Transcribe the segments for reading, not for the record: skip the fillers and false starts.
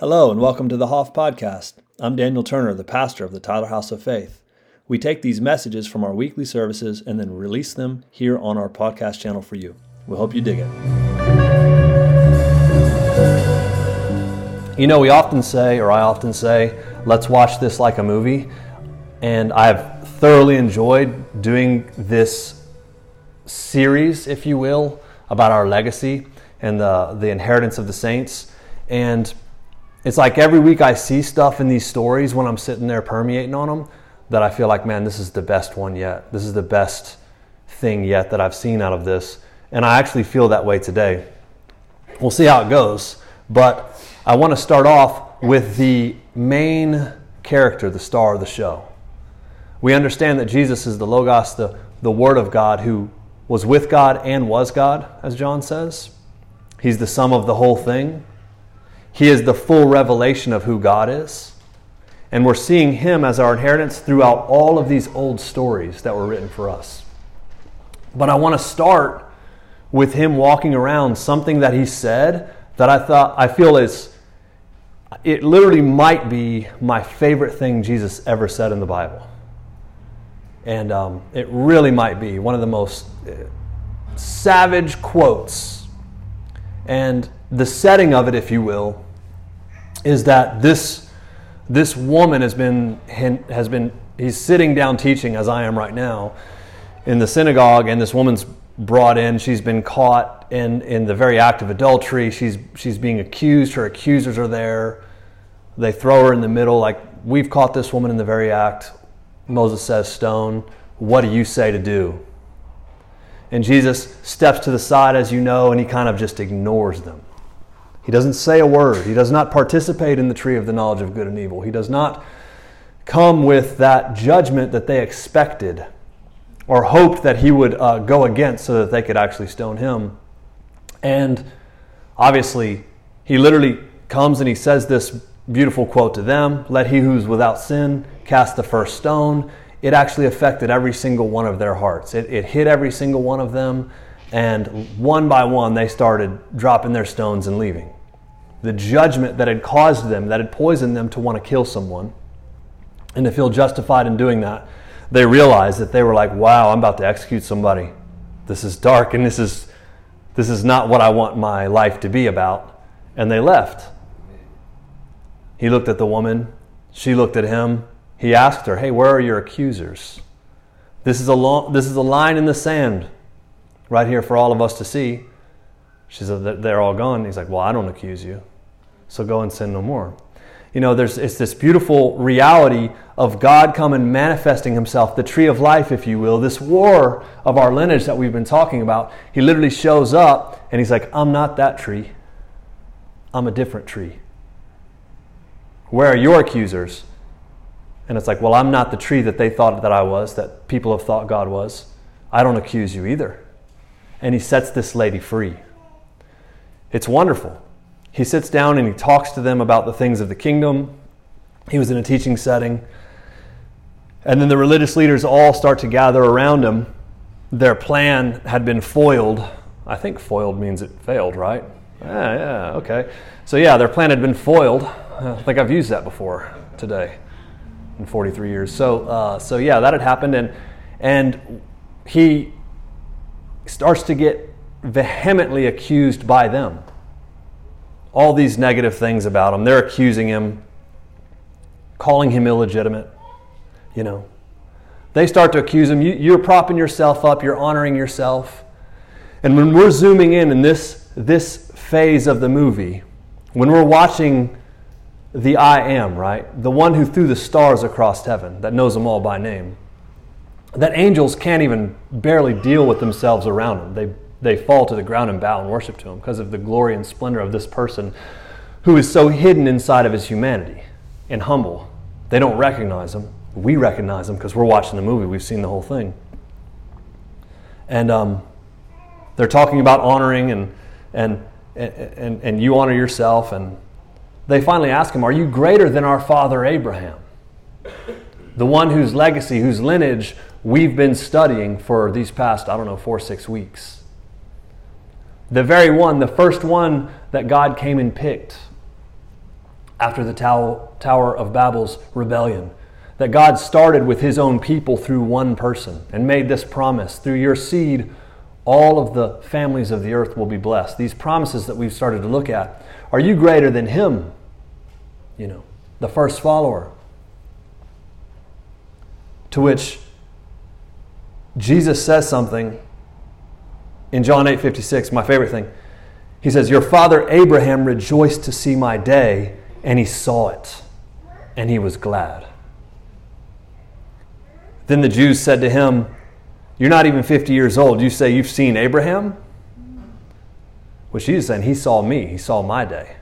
Hello and welcome to the Hoff Podcast. I'm Daniel Turner, the pastor of the Tyler House of Faith. We take these messages from our weekly services and then release them here on our podcast channel for you. We hope you dig it. You know, we often say, or I often say, let's watch this like a movie. And I've thoroughly enjoyed doing this series, if you will, about our legacy and the inheritance of the saints. And it's like every week I see stuff in these stories when I'm sitting there permeating on them that I feel like, man, this is the best one yet. This is the best thing yet that I've seen out of this. And I actually feel that way today. We'll see how it goes. But I want to start off with the main character, the star of the show. We understand that Jesus is the Logos, the Word of God, who was with God and was God, as John says. He's the sum of the whole thing. He is the full revelation of who God is. And we're seeing Him as our inheritance throughout all of these old stories that were written for us. But I want to start with Him walking around, something that He said that I feel literally might be my favorite thing Jesus ever said in the Bible. And it really might be one of the most savage quotes. And the setting of it, if you will, is that this woman has been he's sitting down teaching, as I am right now, in the synagogue, and this woman's brought in. She's been caught in the very act of adultery. She's being accused. Her accusers are there. They throw her in the middle, like, we've caught this woman in the very act. Moses says, stone. What do you say to do? And Jesus steps to the side, as you know, and He kind of just ignores them. He doesn't say a word. He does not participate in the tree of the knowledge of good and evil. He does not come with that judgment that they expected or hoped that He would go against so that they could actually stone Him. And obviously, He literally comes and He says this beautiful quote to them, let he who's without sin cast the first stone. It actually affected every single one of their hearts. It hit every single one of them. And one by one, they started dropping their stones and leaving. The judgment that had caused them, that had poisoned them to want to kill someone and to feel justified in doing that, they realized that they were like, wow, I'm about to execute somebody. This is dark, and this is not what I want my life to be about. And they left. He looked at the woman. She looked at him. He asked her, hey, where are your accusers? This is a line in the sand right here for all of us to see. She said, they're all gone. He's like, well, I don't accuse you, so go and sin no more. You know, it's this beautiful reality of God coming, manifesting Himself, the tree of life, if you will, this war of our lineage that we've been talking about. He literally shows up and He's like, I'm not that tree. I'm a different tree. Where are your accusers? And it's like, well, I'm not the tree that they thought that I was, that people have thought God was. I don't accuse you either. And He sets this lady free. It's wonderful. He sits down and He talks to them about the things of the kingdom. He was in a teaching setting. And then the religious leaders all start to gather around Him. Their plan had been foiled. I think foiled means it failed, right? Yeah, okay. So yeah, their plan had been foiled. I think I've used that before today in 43 years. So yeah, that had happened. And He starts to get vehemently accused by them. All these negative things about Him. They're accusing Him, calling Him illegitimate. You know, they start to accuse Him. You're propping yourself up. You're honoring yourself. And when we're zooming in this phase of the movie, when we're watching the I Am, right? The one who threw the stars across heaven, that knows them all by name, that angels can't even barely deal with themselves around Him. They fall to the ground and bow and worship to Him because of the glory and splendor of this person who is so hidden inside of His humanity and humble. They don't recognize Him. We recognize Him because we're watching the movie. We've seen the whole thing. And they're talking about honoring and you honor yourself. And they finally ask Him, are you greater than our father Abraham? The one whose legacy, whose lineage we've been studying for these past, 4-6 weeks. The very one, the first one that God came and picked after the Tower of Babel's rebellion, that God started with his own people through one person and made this promise, through your seed, all of the families of the earth will be blessed. These promises that we've started to look at. Are you greater than him? You know, the first follower. To which Jesus says something in John 8:56, my favorite thing. He says, your father Abraham rejoiced to see my day, and he saw it, and he was glad. Then the Jews said to him, you're not even 50 years old. You say you've seen Abraham? Which Jesus is saying, he saw me. He saw my day.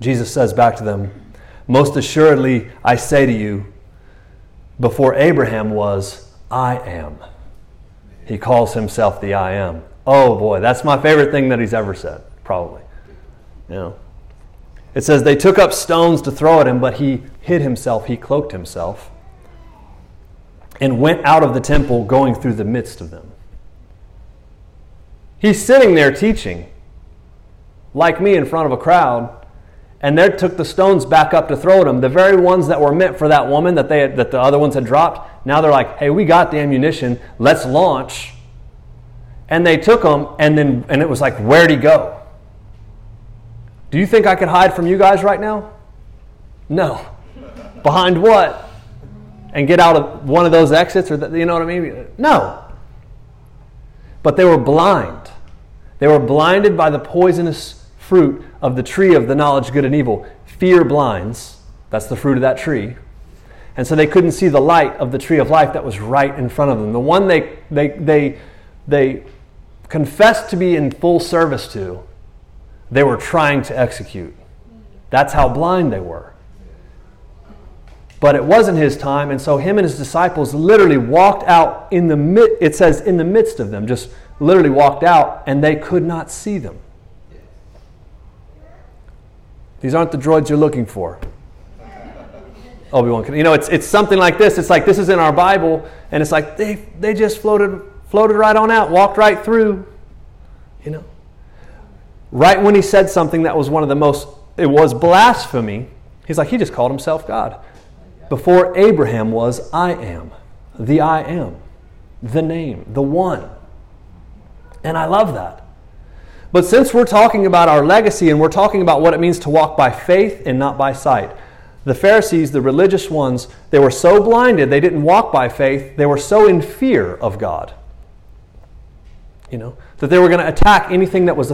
Jesus says back to them, most assuredly I say to you, before Abraham was, I am. He calls himself the I am. Oh boy, that's my favorite thing that he's ever said, probably. You know, it says they took up stones to throw at him, but he hid himself, he cloaked himself, and went out of the temple, going through the midst of them. He's sitting there teaching, like me in front of a crowd, and they took the stones back up to throw at him. The very ones that were meant for that woman that the other ones had dropped, now they're like, hey, we got the ammunition, let's launch. And they took him, and it was like, where'd he go? Do you think I could hide from you guys right now? No. Behind what? And get out of one of those exits? You know what I mean? No. But they were blind. They were blinded by the poisonous fruit of the tree of the knowledge of good and evil. Fear blinds. That's the fruit of that tree. And so they couldn't see the light of the tree of life that was right in front of them. The one they confessed to be in full service to, they were trying to execute. That's how blind they were. But it wasn't his time, and so him and his disciples literally walked out in the midst, it says in the midst of them, just literally walked out, and they could not see them. These aren't the droids you're looking for. Obi-Wan, you know, it's something like this. It's like this is in our Bible, and it's like they just floated right on out, walked right through, you know. Right when he said something that was one of the most, it was blasphemy, he's like, he just called himself God. Before Abraham was, I am. The I am. The name. The one. And I love that. But since we're talking about our legacy and we're talking about what it means to walk by faith and not by sight, the Pharisees, the religious ones, they were so blinded, they didn't walk by faith, they were so in fear of God, you know, that they were going to attack anything that was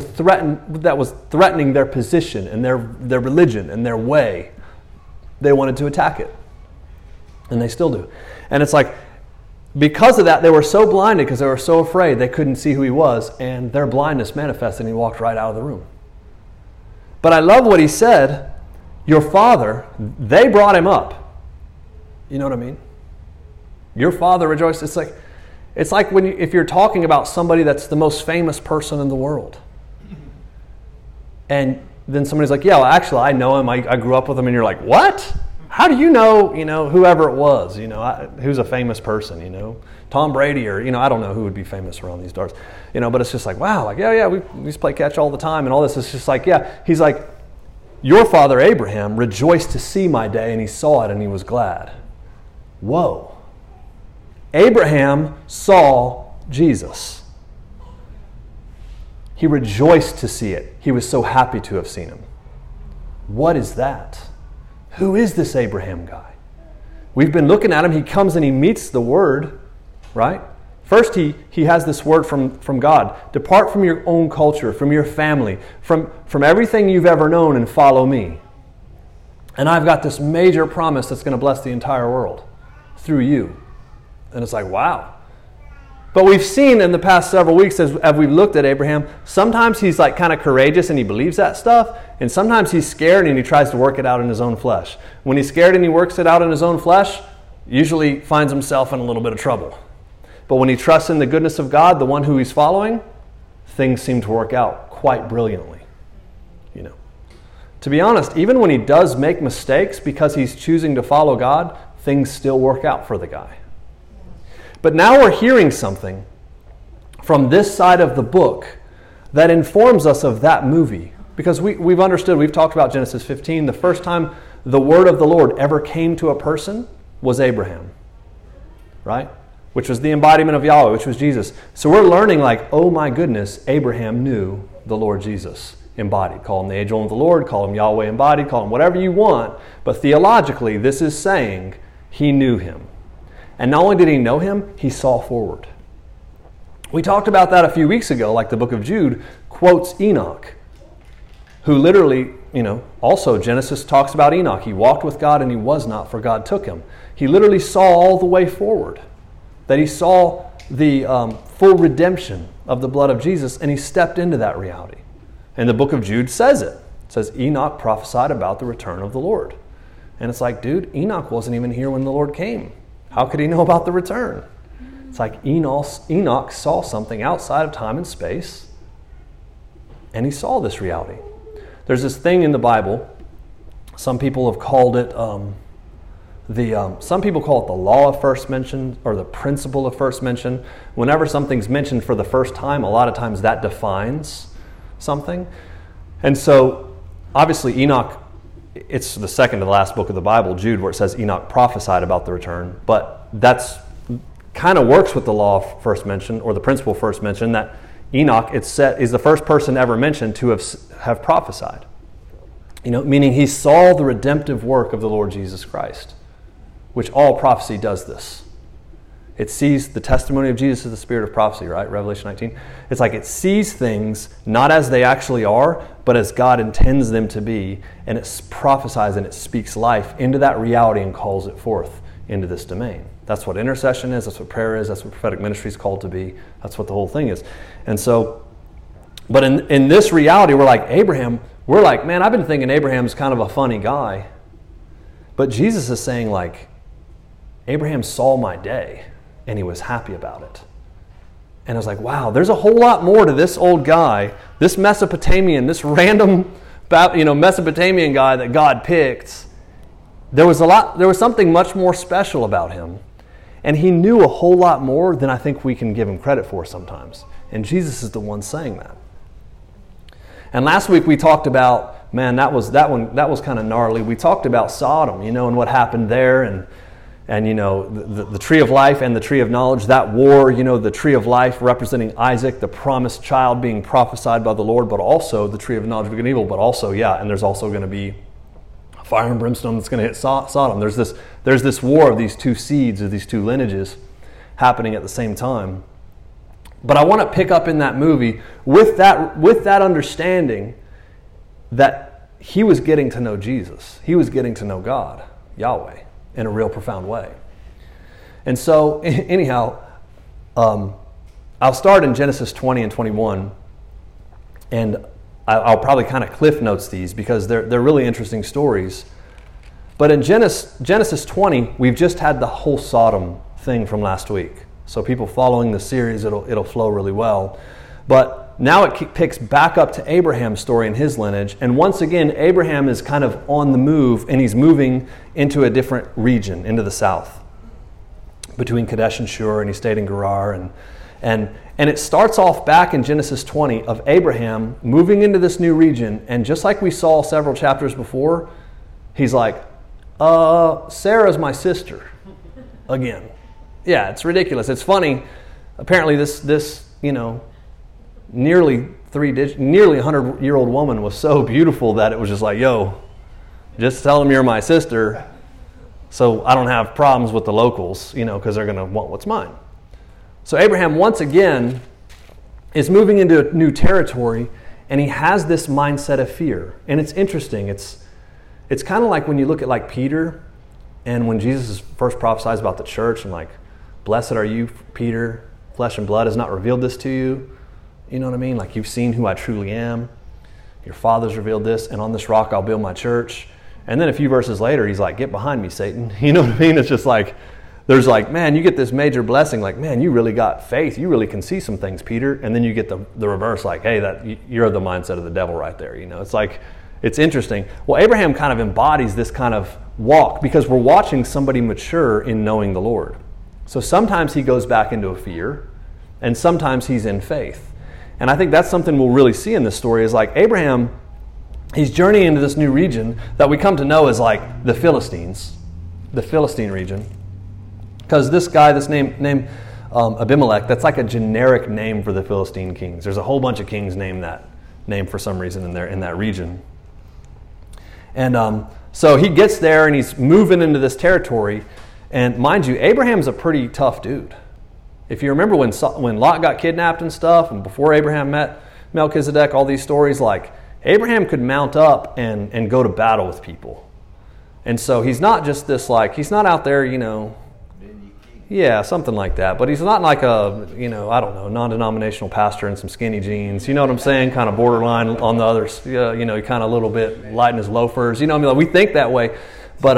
threatening their position and their religion and their way. They wanted to attack it. And they still do. And it's like, because of that, they were so blinded because they were so afraid they couldn't see who he was, and their blindness manifested, and he walked right out of the room. But I love what he said. Your father, they brought him up. You know what I mean? Your father rejoiced. It's like when if you're talking about somebody that's the most famous person in the world. And then somebody's like, yeah, well, actually, I know him. I grew up with him. And you're like, what? How do you know, whoever it was, you know, who's a famous person, you know, Tom Brady or, you know, I don't know who would be famous around these parts, you know, but it's just like, wow, like, yeah, we used to play catch all the time and all this. It's just like, yeah, he's like, your father Abraham rejoiced to see my day, and he saw it, and he was glad. Whoa. Abraham saw Jesus. He rejoiced to see it. He was so happy to have seen him. What is that? Who is this Abraham guy? We've been looking at him. He comes and he meets the Word, right? First, he has this word from God. Depart from your own culture, from your family, from everything you've ever known, and follow me. And I've got this major promise that's going to bless the entire world through you. And it's like, wow. But we've seen in the past several weeks as we've looked at Abraham, sometimes he's like kind of courageous and he believes that stuff, and sometimes he's scared and he tries to work it out in his own flesh. When he's scared and he works it out in his own flesh, usually finds himself in a little bit of trouble. But when he trusts in the goodness of God, the one who he's following, things seem to work out quite brilliantly. You know, to be honest, even when he does make mistakes because he's choosing to follow God, things still work out for the guy. But now we're hearing something from this side of the book that informs us of that movie Because we've understood, we've talked about Genesis 15. The first time the word of the Lord ever came to a person was Abraham, right? Which was the embodiment of Yahweh, which was Jesus. So we're learning like, oh my goodness, Abraham knew the Lord Jesus embodied. Call him the angel of the Lord, call him Yahweh embodied, call him whatever you want. But theologically, this is saying he knew him. And not only did he know him, he saw forward. We talked about that a few weeks ago, like the book of Jude quotes Enoch, who literally, you know, also Genesis talks about Enoch. He walked with God and he was not, for God took him. He literally saw all the way forward, that he saw the full redemption of the blood of Jesus, and he stepped into that reality. And the book of Jude says it. It says, Enoch prophesied about the return of the Lord. And it's like, dude, Enoch wasn't even here when the Lord came. How could he know about the return? It's like Enoch saw something outside of time and space, and he saw this reality. There's this thing in the Bible, some people have called it, some people call it the law of first mention or the principle of first mention. Whenever something's mentioned for the first time, a lot of times that defines something. And so, obviously Enoch, it's the second to the last book of the Bible, Jude, where it says Enoch prophesied about the return, but that's kind of works with the law of first mention or the principle of first mention, that Enoch is the first person ever mentioned to have prophesied. You know, meaning he saw the redemptive work of the Lord Jesus Christ, which all prophecy does this. It sees the testimony of Jesus as the spirit of prophecy, right? Revelation 19. It's like it sees things not as they actually are, but as God intends them to be, and it prophesies and it speaks life into that reality and calls it forth into this domain. That's what intercession is, that's what prayer is, that's what prophetic ministry is called to be, that's what the whole thing is. And so, but in this reality, we're like, Abraham, we're like, man, I've been thinking Abraham's kind of a funny guy. But Jesus is saying like, Abraham saw my day and he was happy about it. And I was like, wow, there's a whole lot more to this old guy, this Mesopotamian, this random, you know, Mesopotamian guy that God picked. There was something much more special about him. And he knew a whole lot more than I think we can give him credit for sometimes. And Jesus is the one saying that. And last week we talked about, man, that was kind of gnarly. We talked about Sodom, you know, and what happened there, and you know, the tree of life and the tree of knowledge, that war, you know, the tree of life representing Isaac, the promised child being prophesied by the Lord, but also the tree of knowledge of good and evil, but also, yeah, and there's also going to be fire and brimstone that's going to hit Sodom. There's this war of these two seeds, of these two lineages happening at the same time. But I want to pick up in that movie with that understanding that he was getting to know Jesus. He was getting to know God, Yahweh, in a real profound way. And so, anyhow, I'll start in Genesis 20 and 21, and I'll probably kind of cliff notes these because they're really interesting stories. But in Genesis 20, we've just had the whole Sodom thing from last week. So people following the series, it'll flow really well. But now it picks back up to Abraham's story and his lineage. And once again, Abraham is kind of on the move, and he's moving into a different region, into the south, between Kadesh and Shur, and he stayed in Gerar. And it starts off back in Genesis 20 of Abraham moving into this new region. And just like we saw several chapters before, he's like, Sarah's my sister again. Yeah, it's ridiculous. It's funny. Apparently this you know, nearly 100-year-old woman was so beautiful that it was just like, yo, just tell them you're my sister so I don't have problems with the locals, you know, because they're going to want what's mine. So Abraham, once again, is moving into a new territory, and he has this mindset of fear. And it's interesting. It's kind of like when you look at like Peter, and when Jesus first prophesies about the church, and like, blessed are you, Peter, flesh and blood has not revealed this to you. You know what I mean? Like, you've seen who I truly am. Your father's revealed this, and on this rock I'll build my church. And then a few verses later, he's like, get behind me, Satan. You know what I mean? It's just like, there's like, man, you get this major blessing. Like, man, you really got faith. You really can see some things, Peter. And then you get the reverse, like, hey, you're the mindset of the devil right there. You know, it's like, it's interesting. Well, Abraham kind of embodies this kind of walk because we're watching somebody mature in knowing the Lord. So sometimes he goes back into a fear, and sometimes he's in faith. And I think that's something we'll really see in this story is like Abraham he's journeying into this new region that we come to know as like the Philistines, the Philistine region. Because this guy, this name Abimelech, that's like a generic name for the Philistine kings. There's a whole bunch of kings named that name for some reason in that region. And so he gets there and he's moving into this territory. And mind you, Abraham's a pretty tough dude. If you remember when Lot got kidnapped and stuff, and before Abraham met Melchizedek, all these stories, like Abraham could mount up and go to battle with people. And so he's not just this, like, he's not out there, you know, yeah, something like that. But he's not like a, you know, I don't know, non-denominational pastor in some skinny jeans. You know what I'm saying? Kind of borderline on the others. You know, kind of a little bit light in his loafers. You know what I mean? Like, we think that way. But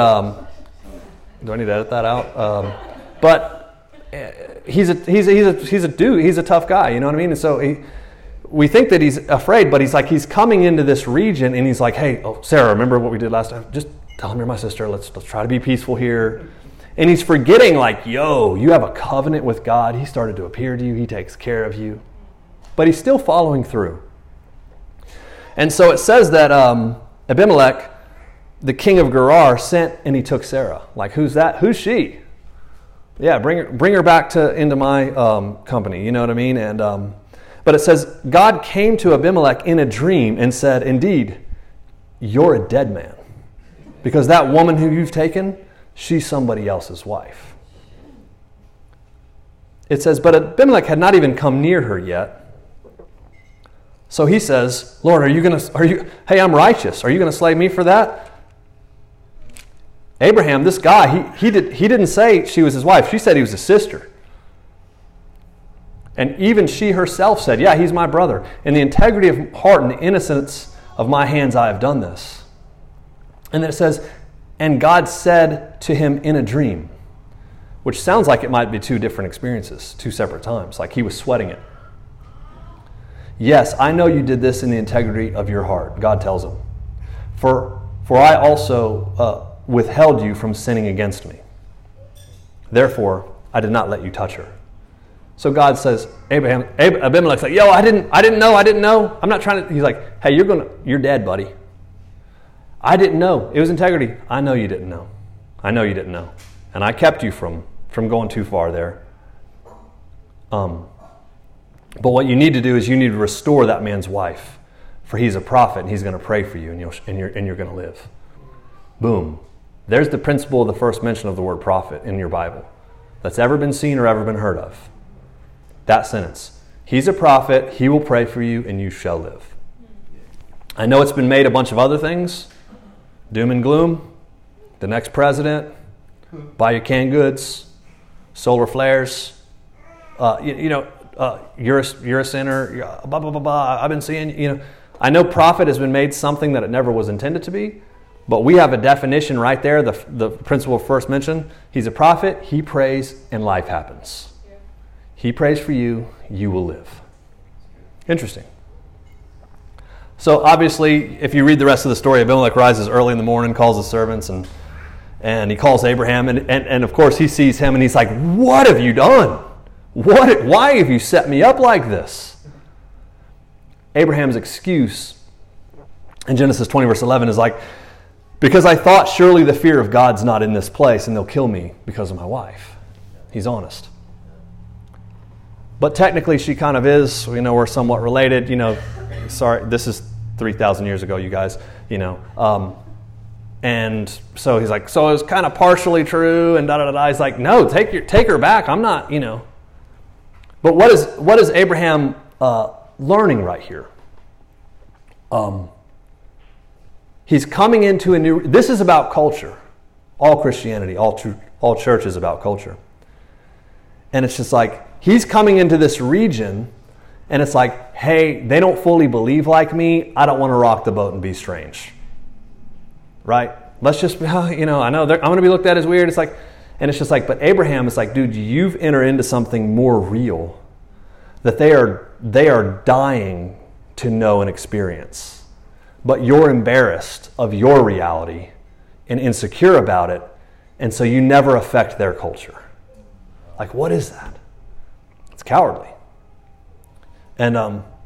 do I need to edit that out? But he's a dude. He's a tough guy. You know what I mean? And so we think that he's afraid, but he's like, he's coming into this region, and he's like, hey, oh, Sarah, remember what we did last time? Just tell him you're my sister. Let's try to be peaceful here. And he's forgetting, like, yo, you have a covenant with God. He started to appear to you. He takes care of you. But he's still following through. And so it says that Abimelech, the king of Gerar, sent and he took Sarah. Like, who's that? Who's she? Yeah, bring her back into my company. You know what I mean? And but it says, God came to Abimelech in a dream and said, indeed, you're a dead man. Because that woman who you've taken, she's somebody else's wife. It says, but Abimelech had not even come near her yet. So he says, Lord, hey, I'm righteous. Are you going to slay me for that? Abraham, this guy, he didn't say she was his wife. She said he was his sister. And even she herself said, yeah, he's my brother. In the integrity of heart and the innocence of my hands, I have done this. And then it says, and God said to him in a dream, which sounds like it might be two different experiences, two separate times, like he was sweating it. Yes, I know you did this in the integrity of your heart, God tells him. For I also withheld you from sinning against me. Therefore, I did not let you touch her. So God says, Abimelech's like, yo, I didn't know. I'm not trying to, he's like, hey, you're dead, buddy. I didn't know. It was integrity. I know you didn't know. And I kept you from going too far there. But what you need to do is you need to restore that man's wife, for he's a prophet and he's going to pray for you and you're going to live. Boom. There's the principle of the first mention of the word prophet in your Bible that's ever been seen or ever been heard of. That sentence. He's a prophet. He will pray for you and you shall live. I know it's been made a bunch of other things. Doom and gloom, the next president, buy your canned goods, solar flares, you're a sinner, blah, blah, blah, blah. I've been seeing, you know. I know prophet has been made something that it never was intended to be, but we have a definition right there, the principle of first mention. He's a prophet, he prays, and life happens. He prays for you, you will live. Interesting. So obviously, if you read the rest of the story, Abimelech rises early in the morning, calls his servants, and he calls Abraham, and of course he sees him, and he's like, what have you done? Why have you set me up like this? Abraham's excuse in Genesis 20, verse 11 is like, because I thought surely the fear of God's not in this place, and they'll kill me because of my wife. He's honest. But technically she kind of is, you know, we're somewhat related, you know. Sorry, this is 3,000 years ago, you guys, you know. And so he's like, so it was kind of partially true, and da-da-da-da. He's like, no, take her back. I'm not, you know. But what is Abraham learning right here? He's coming into a new... This is about culture. All Christianity, all church is about culture. And it's just like, he's coming into this region... And it's like, hey, they don't fully believe like me. I don't want to rock the boat and be strange. Right? Let's just, you know, I know I'm going to be looked at as weird. It's like, and it's just like, but Abraham is like, dude, you've entered into something more real that they are dying to know and experience. But you're embarrassed of your reality and insecure about it. And so you never affect their culture. Like, what is that? It's cowardly. And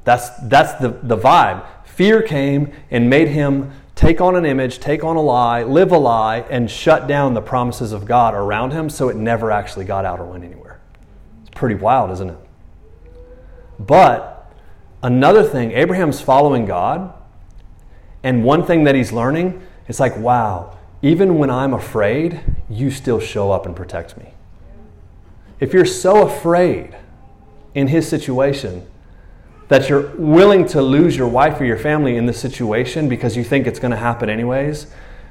that's the vibe. Fear came and made him take on an image, take on a lie, live a lie, and shut down the promises of God around him, so it never actually got out or went anywhere. It's pretty wild, isn't it? But another thing, Abraham's following God, and one thing that he's learning, it's like, wow, even when I'm afraid, you still show up and protect me. If you're so afraid in his situation that you're willing to lose your wife or your family in this situation because you think it's going to happen anyways,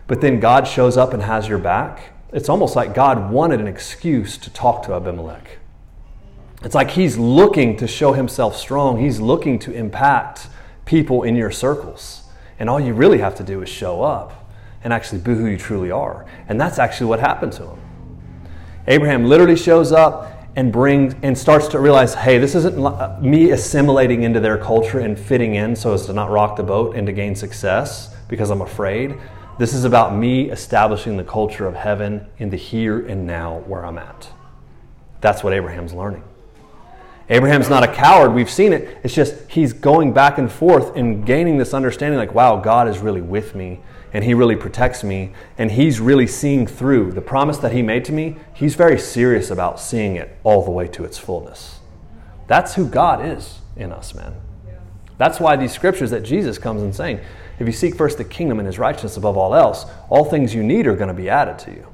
but then God shows up and has your back, it's almost like God wanted an excuse to talk to Abimelech. It's like he's looking to show himself strong. He's looking to impact people in your circles. And all you really have to do is show up and actually be who you truly are. And that's actually what happened to him. Abraham literally shows up and starts to realize, hey, this isn't me assimilating into their culture and fitting in so as to not rock the boat and to gain success because I'm afraid. This is about me establishing the culture of heaven in the here and now where I'm at. That's what Abraham's learning. Abraham's not a coward. We've seen it. It's just he's going back and forth and gaining this understanding like, wow, God is really with me and he really protects me and he's really seeing through. The promise that he made to me, he's very serious about seeing it all the way to its fullness. That's who God is in us, man. That's why these scriptures that Jesus comes and saying, if you seek first the kingdom and his righteousness above all else, all things you need are going to be added to you.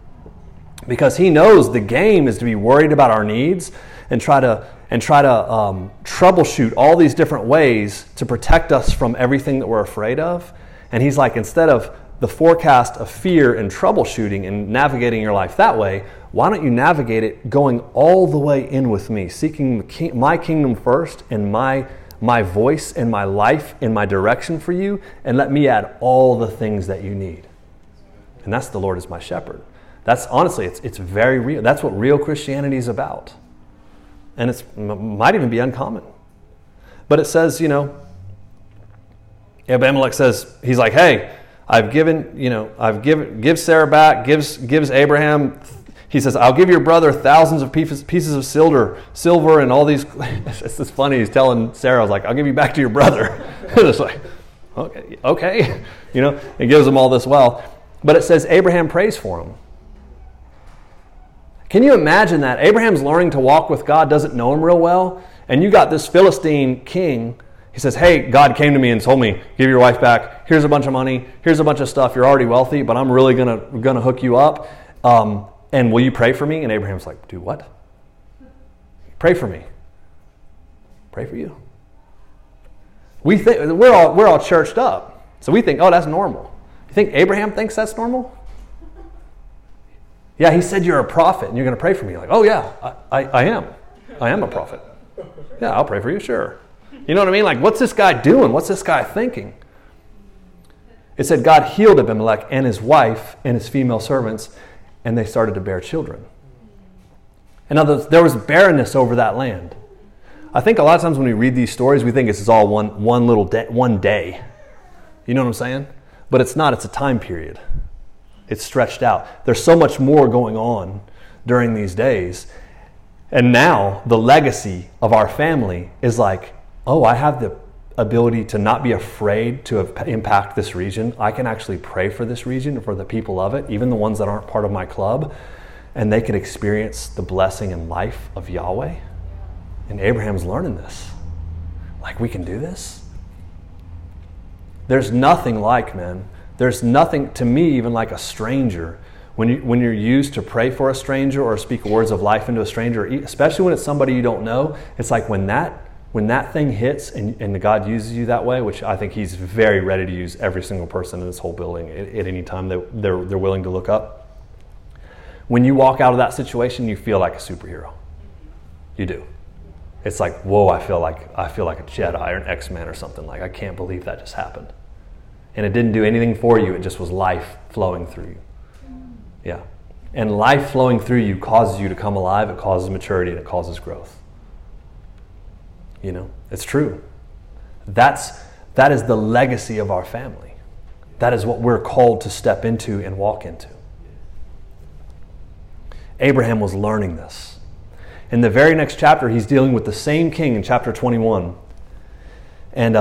Because he knows the game is to be worried about our needs and try to troubleshoot all these different ways to protect us from everything that we're afraid of. And he's like, instead of the forecast of fear and troubleshooting and navigating your life that way, why don't you navigate it going all the way in with me, seeking my kingdom first and my voice and my life and my direction for you, and let me add all the things that you need. And that's the Lord is my shepherd. That's honestly, it's very real. That's what real Christianity is about. And it might even be uncommon. But it says, Abimelech says, he's like, hey, give Sarah back, gives Abraham. He says, I'll give your brother thousands of pieces of silver and all these. It's just funny. He's telling Sarah, I was like, I'll give you back to your brother. It's like, okay. It gives him all this wealth. But it says Abraham prays for him. Can you imagine that? Abraham's learning to walk with God, doesn't know him real well, and you got this Philistine king. He says, hey, God came to me and told me, give your wife back. Here's a bunch of money. Here's a bunch of stuff. You're already wealthy, but I'm really gonna hook you up. And will you pray for me? And Abraham's like, do what? Pray for me. Pray for you. We think we're all churched up. So we think, oh, that's normal. You think Abraham thinks that's normal? Yeah, he said you're a prophet and you're going to pray for me. You're like, oh yeah, I am. I am a prophet. Yeah, I'll pray for you, sure. You know what I mean? Like, what's this guy doing? What's this guy thinking? It said God healed Abimelech and his wife and his female servants, and they started to bear children. In other words, there was barrenness over that land. I think a lot of times when we read these stories, we think this is all one day. You know what I'm saying? But it's not. It's a time period. It's stretched out. There's so much more going on during these days. And now the legacy of our family is like, oh, I have the ability to not be afraid to impact this region. I can actually pray for this region, for the people of it, even the ones that aren't part of my club, and they can experience the blessing and life of Yahweh. And Abraham's learning this. Like, we can do this? There's nothing like, man. There's nothing, to me, even like a stranger. When you're used to pray for a stranger or speak words of life into a stranger, especially when it's somebody you don't know, it's like when that thing hits and God uses you that way, which I think he's very ready to use every single person in this whole building at any time that they're willing to look up. When you walk out of that situation, you feel like a superhero. You do. It's like, whoa, I feel like a Jedi or an X-Man or something. Like, I can't believe that just happened. And it didn't do anything for you. It just was life flowing through you. Yeah. And life flowing through you causes you to come alive. It causes maturity and it causes growth. It's true. That is the legacy of our family. That is what we're called to step into and walk into. Abraham was learning this. In the very next chapter, he's dealing with the same king in chapter 21. And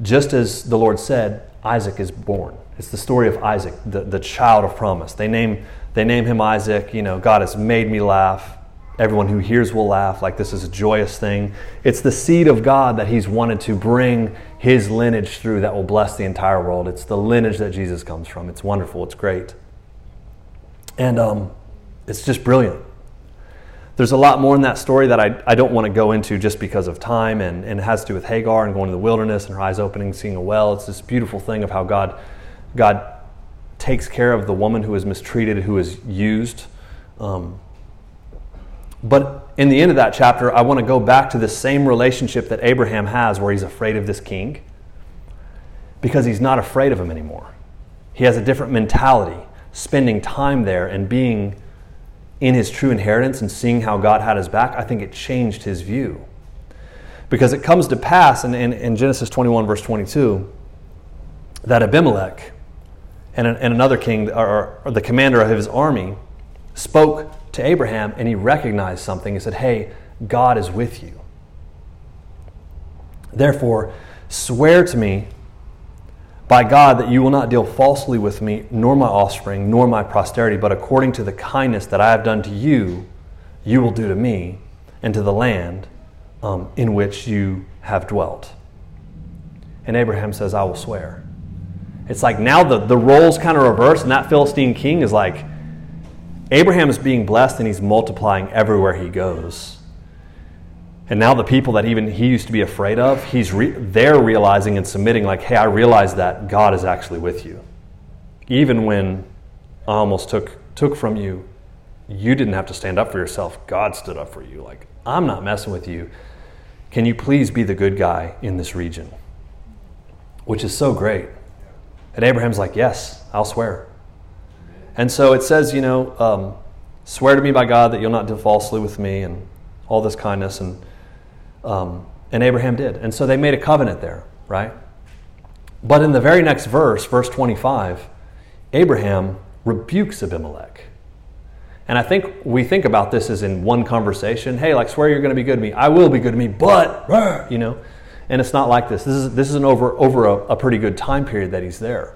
just as the Lord said, Isaac is born. It's the story of Isaac, the child of promise. They name him Isaac. You know, God has made me laugh. Everyone who hears will laugh. Like, this is a joyous thing. It's the seed of God that he's wanted to bring his lineage through that will bless the entire world. It's the lineage that Jesus comes from. It's wonderful. It's great. And it's just brilliant. There's a lot more in that story that I don't want to go into just because of time, and it has to do with Hagar and going to the wilderness and her eyes opening, seeing a well. It's this beautiful thing of how God takes care of the woman who is mistreated, who is used. But in the end of that chapter, I want to go back to the same relationship that Abraham has, where he's afraid of this king, because he's not afraid of him anymore. He has a different mentality, spending time there and being in his true inheritance and seeing how God had his back. I think it changed his view. Because it comes to pass in Genesis 21, verse 22, that Abimelech and another king, or the commander of his army, spoke to Abraham, and he recognized something. He said, hey, God is with you. Therefore, swear to me by God that you will not deal falsely with me, nor my offspring, nor my posterity, but according to the kindness that I have done to you, you will do to me and to the land in which you have dwelt. And Abraham says, I will swear. It's like now the roles kind of reverse, and that Philistine king is like, Abraham is being blessed and he's multiplying everywhere he goes. And now the people that even he used to be afraid of, they're realizing and submitting, like, hey, I realize that God is actually with you. Even when I almost took from you, you didn't have to stand up for yourself. God stood up for you. Like, I'm not messing with you. Can you please be the good guy in this region? Which is so great. And Abraham's like, yes, I'll swear. And so it says, swear to me by God that you'll not deal falsely with me, and all this kindness, and Abraham did. And so they made a covenant there, right? But in the very next verse, verse 25, Abraham rebukes Abimelech. And I think we think about this as in one conversation. Hey, like, swear you're going to be good to me. I will be good to me, but, And it's not like this. This is an over a pretty good time period that he's there.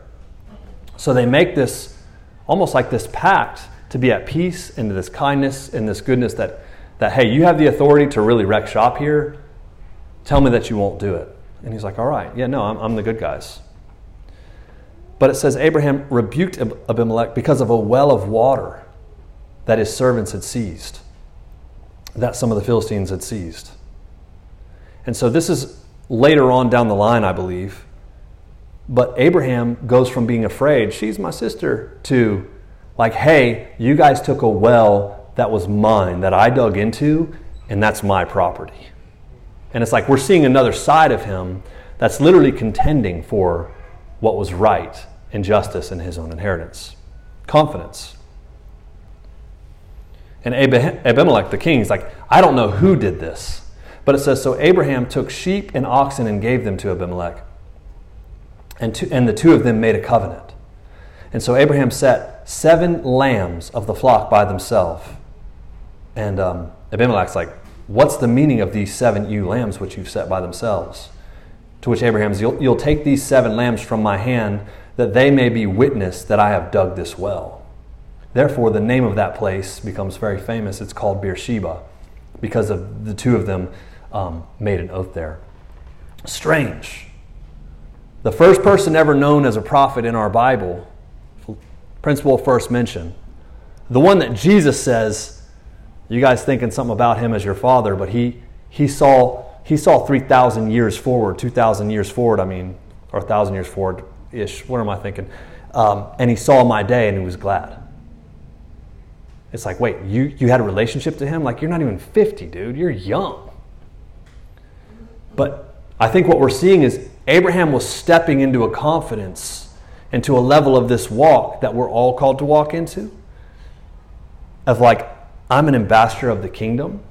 So they make this, almost like this pact to be at peace and to this kindness and this goodness that, hey, you have the authority to really wreck shop here. Tell me that you won't do it. And he's like, all right, yeah, no, I'm the good guys. But it says Abraham rebuked Abimelech because of a well of water that his servants had seized, that some of the Philistines had seized. And so this is later on down the line, I believe. But Abraham goes from being afraid, she's my sister, to like, hey, you guys took a well that was mine, that I dug into, and that's my property. And it's like we're seeing another side of him that's literally contending for what was right and justice in his own inheritance. Confidence. And Abimelech, the king, is like, I don't know who did this. But it says, so Abraham took sheep and oxen and gave them to Abimelech. And the two of them made a covenant. And so Abraham set 7 lambs of the flock by themselves. And Abimelech's like, what's the meaning of these 7 ewe lambs which you've set by themselves? To which Abraham's, you'll take these 7 lambs from my hand, that they may be witness that I have dug this well. Therefore, the name of that place becomes very famous. It's called Beersheba, because of the two of them made an oath there. Strange. The first person ever known as a prophet in our Bible, principle of first mention, the one that Jesus says, you guys thinking something about him as your father, but he saw 3,000 years forward, 2,000 years forward, or 1,000 years forward-ish, what am I thinking? And he saw my day and he was glad. It's like, wait, you had a relationship to him? Like, you're not even 50, dude, you're young. But I think what we're seeing is Abraham was stepping into a confidence and to a level of this walk that we're all called to walk into, of like, I'm an ambassador of the kingdom.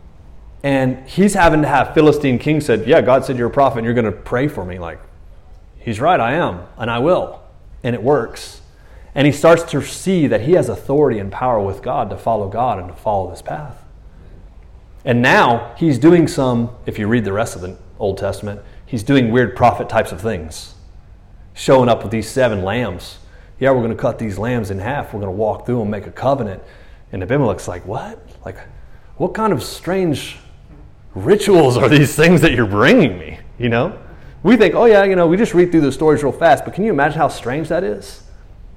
And he's having to have Philistine king said, yeah, God said you're a prophet and you're going to pray for me. Like, he's right, I am, and I will. And it works. And he starts to see that he has authority and power with God to follow God and to follow this path. And now he's doing if you read the rest of the Old Testament, he's doing weird prophet types of things. Showing up with these 7 lambs. Yeah, we're going to cut these lambs in half. We're going to walk through them, make a covenant. And Abimelech's like, what? Like, what kind of strange rituals are these things that you're bringing me? You know? We think, oh yeah, you know, we just read through the stories real fast. But can you imagine how strange that is?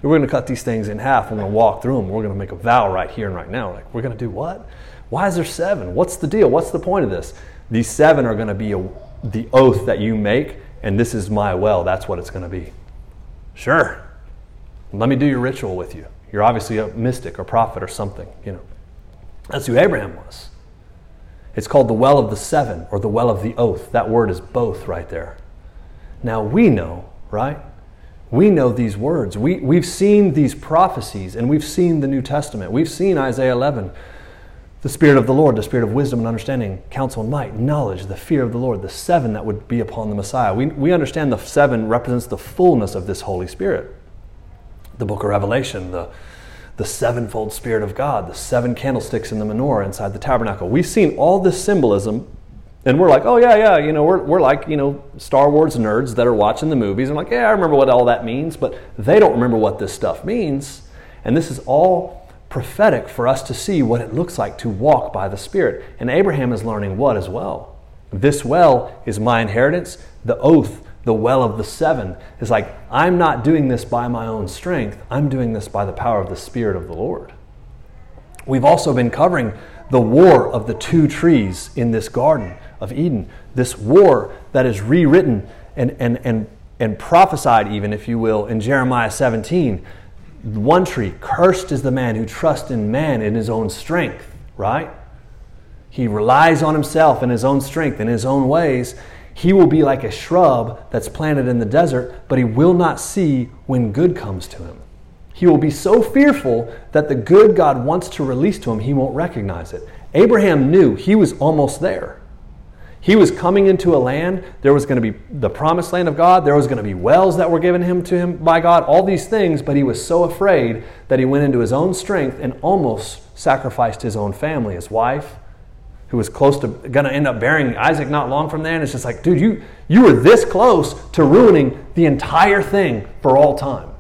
We're going to cut these things in half. We're going to walk through them. We're going to make a vow right here and right now. We're like, we're going to do what? Why is there 7? What's the deal? What's the point of this? These 7 are going to be the oath that you make, and this is my well. That's what it's going to be. Sure. Let me do your ritual with you. You're obviously a mystic or prophet or something, you know. That's who Abraham was. It's called the well of the 7 or the well of the oath. That word is both right there. Now we know, right? We know these words. We've seen these prophecies, and we've seen the New Testament. We've seen Isaiah 11. The Spirit of the Lord, the Spirit of wisdom and understanding, counsel and might, knowledge, the fear of the Lord, the 7 that would be upon the Messiah. We understand the 7 represents the fullness of this Holy Spirit. The book of Revelation, the 7-fold Spirit of God, the 7 candlesticks in the menorah inside the tabernacle. We've seen all this symbolism, and we're like, oh yeah, you know, we're like, you know, Star Wars nerds that are watching the movies. I'm like, yeah, I remember what all that means, but they don't remember what this stuff means. And this is all prophetic for us to see what it looks like to walk by the Spirit. And Abraham is learning what as well? This well is my inheritance. The oath, the well of the 7, is like, I'm not doing this by my own strength. I'm doing this by the power of the Spirit of the Lord. We've also been covering the war of the 2 trees in this Garden of Eden. This war that is rewritten and prophesied, even, if you will, in Jeremiah 17. One tree, cursed is the man who trusts in man in his own strength, right? He relies on himself and his own strength and his own ways. He will be like a shrub that's planted in the desert, but he will not see when good comes to him. He will be so fearful that the good God wants to release to him, he won't recognize it. Abraham knew he was almost there. He was coming into a land. There was going to be the promised land of God. There was going to be wells that were given him to him by God, all these things. But he was so afraid that he went into his own strength and almost sacrificed his own family, his wife, who was close to going to end up bearing Isaac not long from there. And it's just like, dude, you were this close to ruining the entire thing for all time.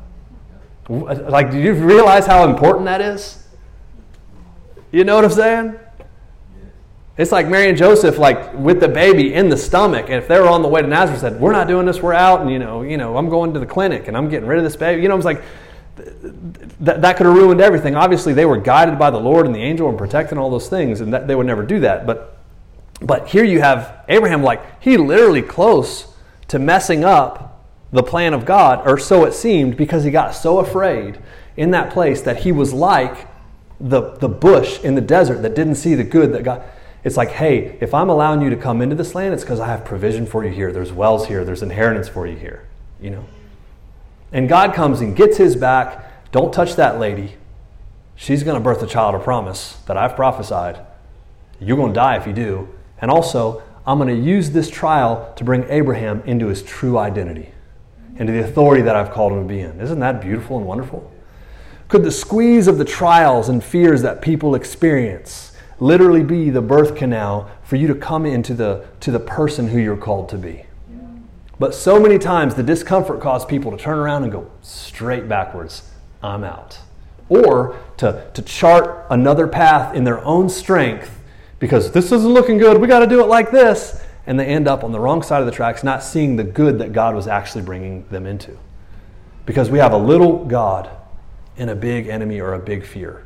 Like, do you realize how important that is? You know what I'm saying? It's like Mary and Joseph, like with the baby in the stomach. And if they were on the way to Nazareth, said, "We're not doing this. We're out." And you know, I'm going to the clinic, and I'm getting rid of this baby. You know, I was like, that could have ruined everything. Obviously, they were guided by the Lord and the angel and protecting all those things, and that they would never do that. But here you have Abraham, like he literally close to messing up the plan of God, or so it seemed, because he got so afraid in that place that he was like the bush in the desert that didn't see the good that God. It's like, hey, if I'm allowing you to come into this land, it's because I have provision for you here. There's wells here. There's inheritance for you here, you know. And God comes and gets his back. Don't touch that lady. She's going to birth a child of promise that I've prophesied. You're going to die if you do. And also, I'm going to use this trial to bring Abraham into his true identity, into the authority that I've called him to be in. Isn't that beautiful and wonderful? Could the squeeze of the trials and fears that people experience literally be the birth canal for you to come into the person who you're called to be? Yeah. But so many times the discomfort caused people to turn around and go straight backwards. I'm out. Or to chart another path in their own strength because this isn't looking good. We got to do it like this. And they end up on the wrong side of the tracks, not seeing the good that God was actually bringing them into. Because we have a little God and a big enemy or a big fear.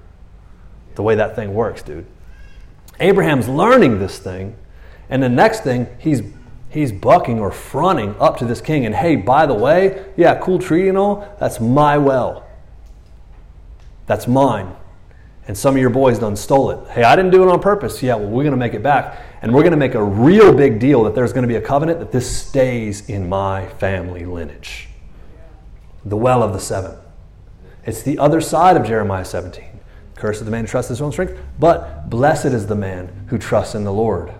The way that thing works, dude. Abraham's learning this thing, and the next thing he's bucking or fronting up to this king, and hey, by the way, yeah, cool tree and all, that's my well. That's mine. And some of your boys done stole it. Hey, I didn't do it on purpose. Yeah, well, we're going to make it back, and we're going to make a real big deal that there's going to be a covenant that this stays in my family lineage. The well of the 7. It's the other side of Jeremiah 17. Cursed is the man who trusts in his own strength, but blessed is the man who trusts in the Lord.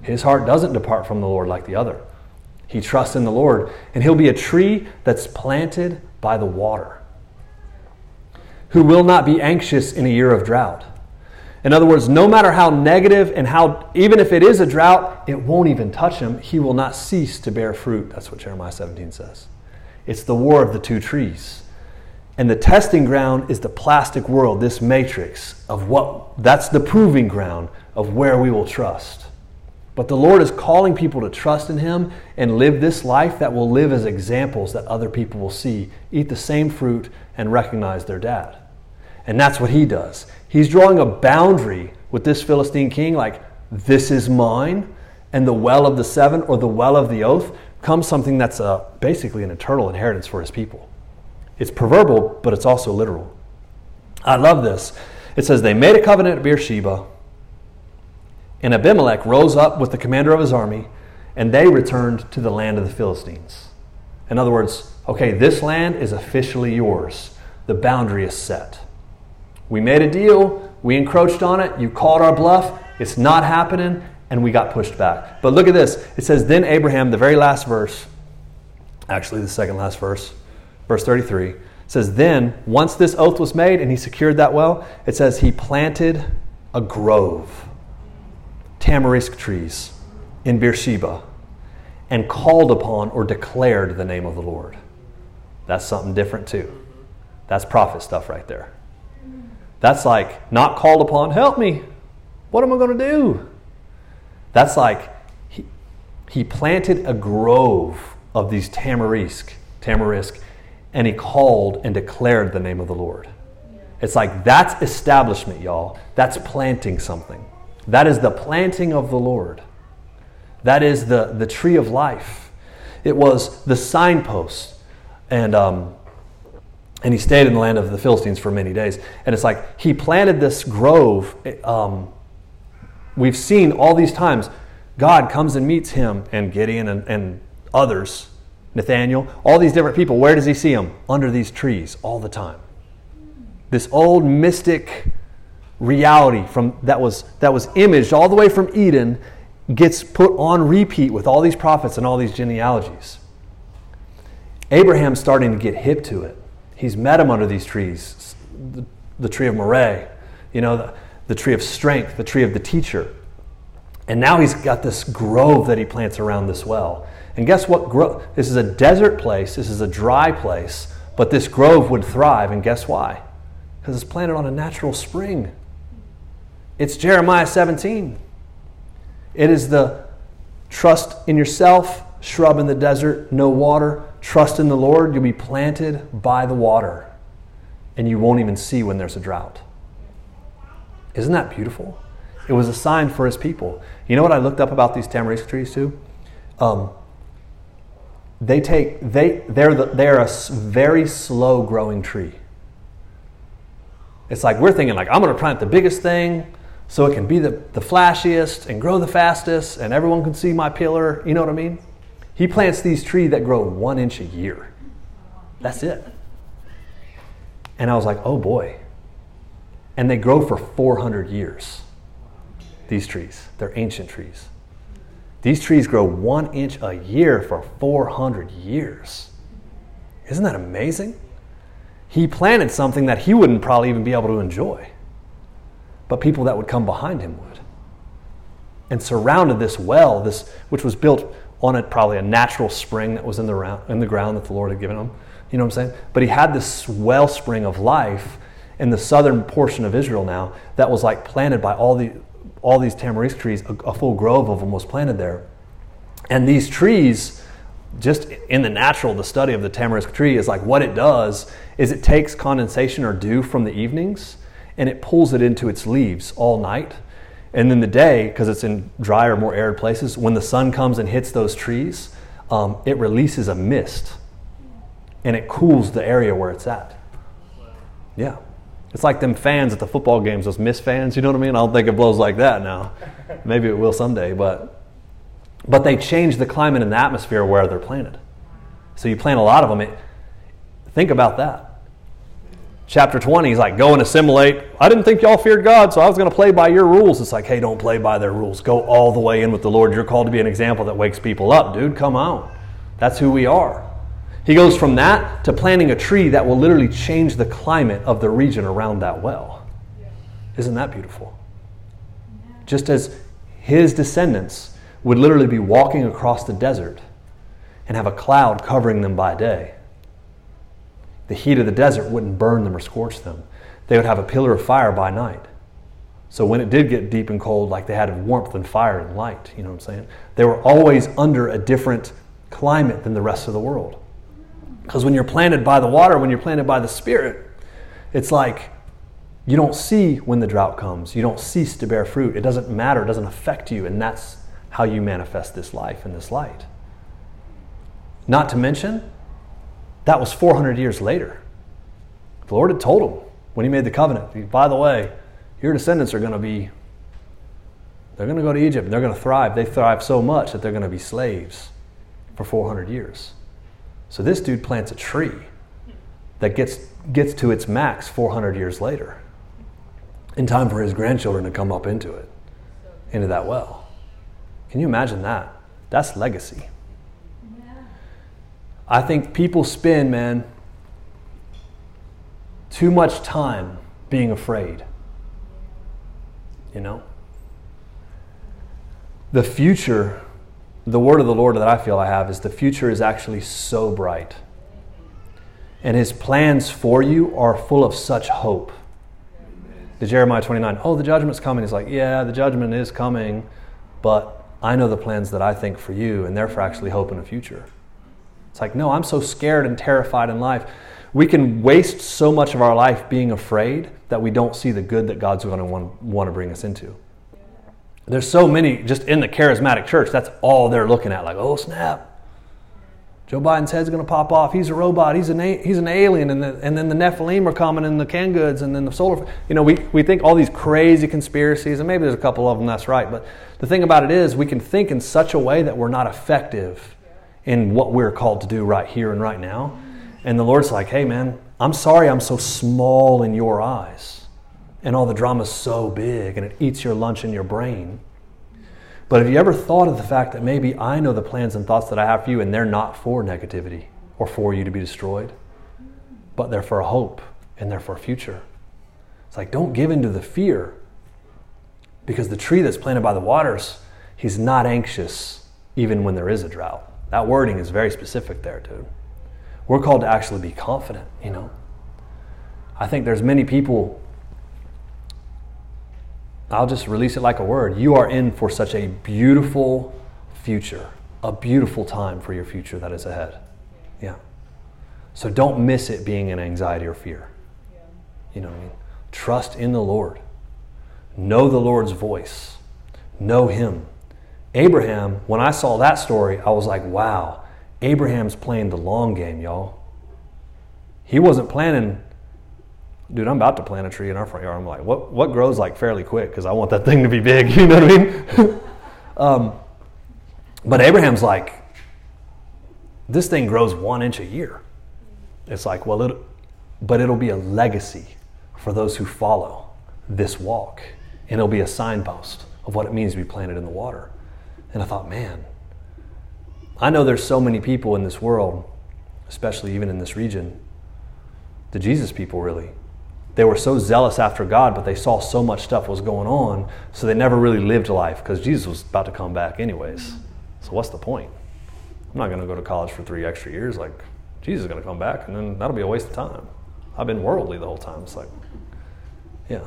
His heart doesn't depart from the Lord like the other. He trusts in the Lord, and he'll be a tree that's planted by the water, who will not be anxious in a year of drought, In other words, no matter how negative and how, even if it is a drought, it won't even touch him. He will not cease to bear fruit. That's what Jeremiah 17 says. It's the war of the two trees. And the testing ground is the plastic world, this matrix of what, that's the proving ground of where we will trust. But the Lord is calling people to trust in him and live this life that will live as examples that other people will see, eat the same fruit and recognize their dad. And that's what he does. He's drawing a boundary with this Philistine king, like, this is mine, and the well of the seven or the well of the oath comes something that's basically an eternal inheritance for his people. It's proverbial, but it's also literal. I love this. It says, they made a covenant at Beersheba, and Abimelech rose up with the commander of his army, and they returned to the land of the Philistines. In other words, okay, this land is officially yours. The boundary is set. We made a deal, we encroached on it, you called our bluff, it's not happening, and we got pushed back. But look at this. It says, then Abraham, the very last verse, actually the second last verse, verse 33, says, then, once this oath was made and he secured that well, it says he planted a grove, tamarisk trees in Beersheba, and called upon or declared the name of the Lord. That's something different too. That's prophet stuff right there. That's like not called upon, help me. What am I going to do? That's like he planted a grove of these tamarisk, and he called and declared the name of the Lord. It's like that's establishment, y'all. That's planting something. That is the planting of the Lord. That is the tree of life. It was the signpost. And he stayed in the land of the Philistines for many days. And it's like he planted this grove. We've seen all these times God comes and meets him and Gideon and others, Nathaniel, all these different people. Where does he see them? Under these trees all the time. This old mystic reality from that was imaged all the way from Eden gets put on repeat with all these prophets and all these genealogies. Abraham's starting to get hip to it. He's met him under these trees, the tree of Moreh, you know, the tree of strength, the tree of the teacher. And now he's got this grove that he plants around this well. And guess what? This is a desert place. This is a dry place. But this grove would thrive. And guess why? Because it's planted on a natural spring. It's Jeremiah 17. It is the trust in yourself, shrub in the desert, no water. Trust in the Lord, you'll be planted by the water. And you won't even see when there's a drought. Isn't that beautiful? It was a sign for his people. You know what I looked up about these tamarisk trees too? They're a very slow growing tree. It's like we're thinking like, I'm going to plant the biggest thing so it can be the flashiest and grow the fastest and everyone can see my pillar. You know what I mean? He plants these trees that grow 1 inch a year. That's it. And I was like, oh boy. And they grow for 400 years. These trees, they're ancient trees. These trees grow 1 inch a year for 400 years. Isn't that amazing? He planted something that he wouldn't probably even be able to enjoy. But people that would come behind him would. And surrounded this well, this which was built on it, probably a natural spring that was in the ground that the Lord had given him. You know what I'm saying? But he had this wellspring of life in the southern portion of Israel now that was like planted by all these tamarisk trees. A full grove of them was planted there. And these trees, just in the natural, the study of the tamarisk tree is like what it does is it takes condensation or dew from the evenings and it pulls it into its leaves all night. And then the day, because it's in drier, more arid places, when the sun comes and hits those trees, it releases a mist. And it cools the area where it's at. Yeah. It's like them fans at the football games, those mist fans, you know what I mean? I don't think it blows like that now. Maybe it will someday. But they change the climate and the atmosphere where they're planted. So you plant a lot of them. Think about that. Chapter 20, he's like, go and assimilate. I didn't think y'all feared God, so I was going to play by your rules. It's like, hey, don't play by their rules. Go all the way in with the Lord. You're called to be an example that wakes people up, dude. Come on. That's who we are. He goes from that to planting a tree that will literally change the climate of the region around that well. Isn't that beautiful? just as his descendants would literally be walking across the desert and have a cloud covering them by day. The heat of the desert wouldn't burn them or scorch them. They would have a pillar of fire by night. So when it did get deep and cold, like they had warmth and fire and light, you know what I'm saying? They were always under a different climate than the rest of the world. Because when you're planted by the water, when you're planted by the Spirit, it's like you don't see when the drought comes. You don't cease to bear fruit. It doesn't matter. It doesn't affect you. And that's how you manifest this life and this light. Not to mention, that was 400 years later. The Lord had told him when he made the covenant, by the way, your descendants are going to be, they're going to go to Egypt and they're going to thrive. They thrive so much that they're going to be slaves for 400 years. So this dude plants a tree that gets to its max 400 years later, in time for his grandchildren to come up into it, into that well. Can you imagine that? That's legacy. I think people spend, man, too much time being afraid. You know? The future, the word of the Lord that I feel I have is the future is actually so bright. And his plans for you are full of such hope. The Jeremiah 29, oh, the judgment's coming. He's like, yeah, the judgment is coming, but I know the plans that I think for you, and therefore actually hope in the future. It's like, no, I'm so scared and terrified in life. We can waste so much of our life being afraid that we don't see the good that God's going to want to bring us into. There's so many just in the charismatic church, that's all they're looking at, like, oh, snap. Joe Biden's head's going to pop off. He's a robot. He's an alien. And then the Nephilim are coming, and the canned goods, and then the solar. You know, we think all these crazy conspiracies, and maybe there's a couple of them that's right. But the thing about it is we can think in such a way that we're not effective in what we're called to do right here and right now. And the Lord's like, hey, man, I'm sorry I'm so small in your eyes. And all the drama's so big, and it eats your lunch and your brain. But have you ever thought of the fact that maybe I know the plans and thoughts that I have for you, and they're not for negativity or for you to be destroyed, but they're for a hope and they're for a future. It's like, don't give in to the fear, because the tree that's planted by the waters, he's not anxious even when there is a drought. That wording is very specific there, dude. We're called to actually be confident, you know. I think there's many people, I'll just release it like a word. You are in for such a beautiful future, a beautiful time for your future that is ahead. Yeah. So don't miss it being in anxiety or fear. You know what I mean? Trust in the Lord. Know the Lord's voice. Know him. Abraham, when I saw that story, I was like, wow, Abraham's playing the long game, y'all. He wasn't planning, dude, I'm about to plant a tree in our front yard. I'm like, what grows like fairly quick? Because I want that thing to be big. You know what I mean? But Abraham's like, this thing grows 1 inch a year. It's like, well, it'll be a legacy for those who follow this walk. And it'll be a signpost of what it means to be planted in the water. And I thought, man, I know there's so many people in this world, especially even in this region, the Jesus people really. They were so zealous after God, but they saw so much stuff was going on, so they never really lived life because Jesus was about to come back anyways. So what's the point? I'm not going to go to college for 3 extra years. Like, Jesus is going to come back, and then that'll be a waste of time. I've been worldly the whole time. It's like, yeah.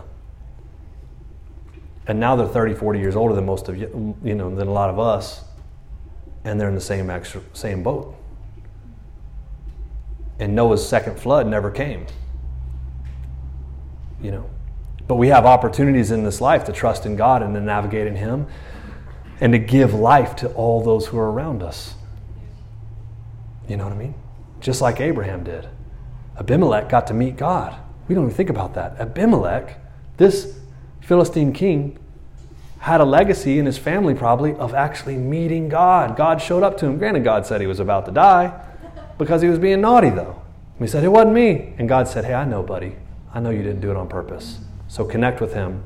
And now they're 30, 40 years older than most of you, you know, than a lot of us, and they're in the same boat. And Noah's second flood never came. You know, but we have opportunities in this life to trust in God and to navigate in him and to give life to all those who are around us. You know what I mean? Just like Abraham did. Abimelech got to meet God. We don't even think about that. Abimelech, this Philistine king, had a legacy in his family probably of actually meeting God. God showed up to him. Granted, God said he was about to die because he was being naughty, though. He said, it wasn't me. And God said, hey, I know, buddy. I know you didn't do it on purpose. So connect with him.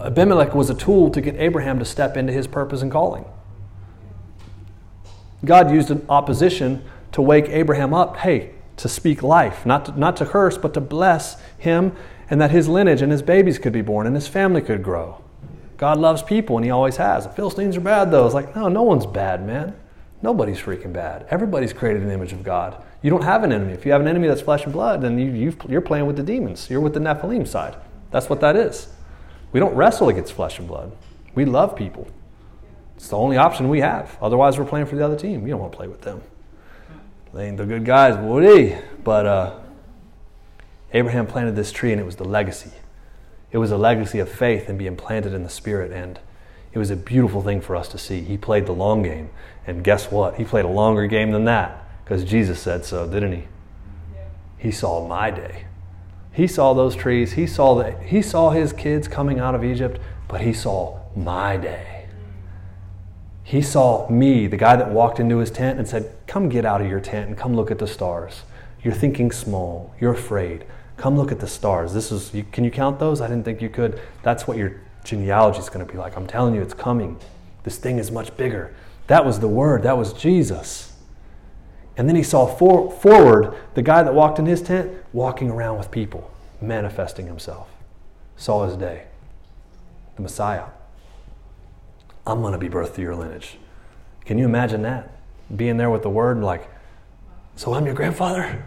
Abimelech was a tool to get Abraham to step into his purpose and calling. God used an opposition to wake Abraham up, hey, to speak life, not to curse, but to bless him, and that his lineage and his babies could be born and his family could grow. God loves people, and he always has. The Philistines are bad, though. It's like, no, no one's bad, man. Nobody's freaking bad. Everybody's created an image of God. You don't have an enemy. If you have an enemy that's flesh and blood, then you're playing with the demons. You're with the Nephilim side. That's what that is. We don't wrestle against flesh and blood. We love people. It's the only option we have. Otherwise, we're playing for the other team. You don't want to play with them. They ain't the good guys, would he? But Abraham planted this tree, and it was the legacy. It was a legacy of faith and being planted in the Spirit, and it was a beautiful thing for us to see. He played the long game, and guess what? He played a longer game than that, because Jesus said so, didn't he? Yeah. He saw my day. He saw those trees. He saw his kids coming out of Egypt, but he saw my day. He saw me, the guy that walked into his tent and said, come get out of your tent and come look at the stars. You're thinking small. You're afraid. Come look at the stars. Can you count those? I didn't think you could. That's what your genealogy is going to be like. I'm telling you, it's coming. This thing is much bigger. That was the Word. That was Jesus. And then he saw forward the guy that walked in his tent walking around with people, manifesting himself. Saw his day. The Messiah. I'm going to be birthed through your lineage. Can you imagine that? Being there with the Word and like, so I'm your grandfather?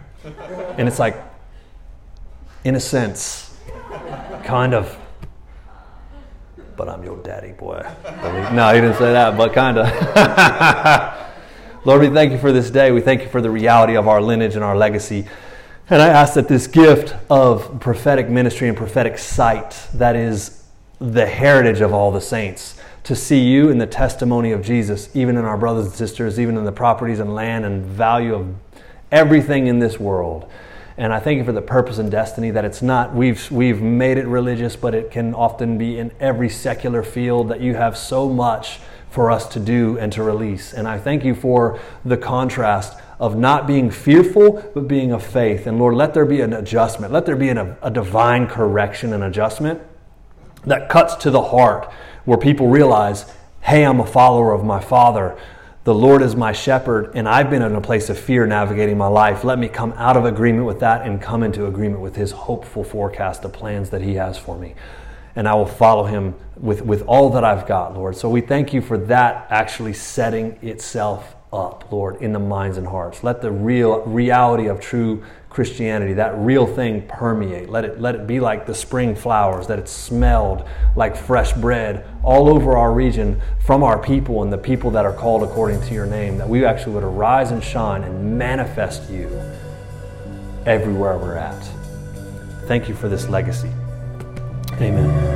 And it's like, in a sense, kind of, but I'm your daddy, boy. No, he didn't say that, but kind of. Lord, we thank you for this day. We thank you for the reality of our lineage and our legacy. And I ask that this gift of prophetic ministry and prophetic sight, that is the heritage of all the saints, to see you in the testimony of Jesus, even in our brothers and sisters, even in the properties and land and value of everything in this world. And I thank you for the purpose and destiny that it's not, we've made it religious, but it can often be in every secular field that you have so much for us to do and to release. And I thank you for the contrast of not being fearful, but being of faith. And Lord, let there be an adjustment. Let there be a divine correction and adjustment that cuts to the heart where people realize, hey, I'm a follower of my Father. The Lord is my shepherd, and I've been in a place of fear navigating my life. Let me come out of agreement with that and come into agreement with his hopeful forecast, the plans that he has for me. And I will follow him with all that I've got, Lord. So we thank you for that actually setting itself up, Lord, in the minds and hearts. Let the real reality of true Christianity, that real thing, permeate. Let it be like the spring flowers, that it smelled like fresh bread all over our region from our people and the people that are called according to your name, that we actually would arise and shine and manifest you everywhere we're at. Thank you for this legacy. Amen.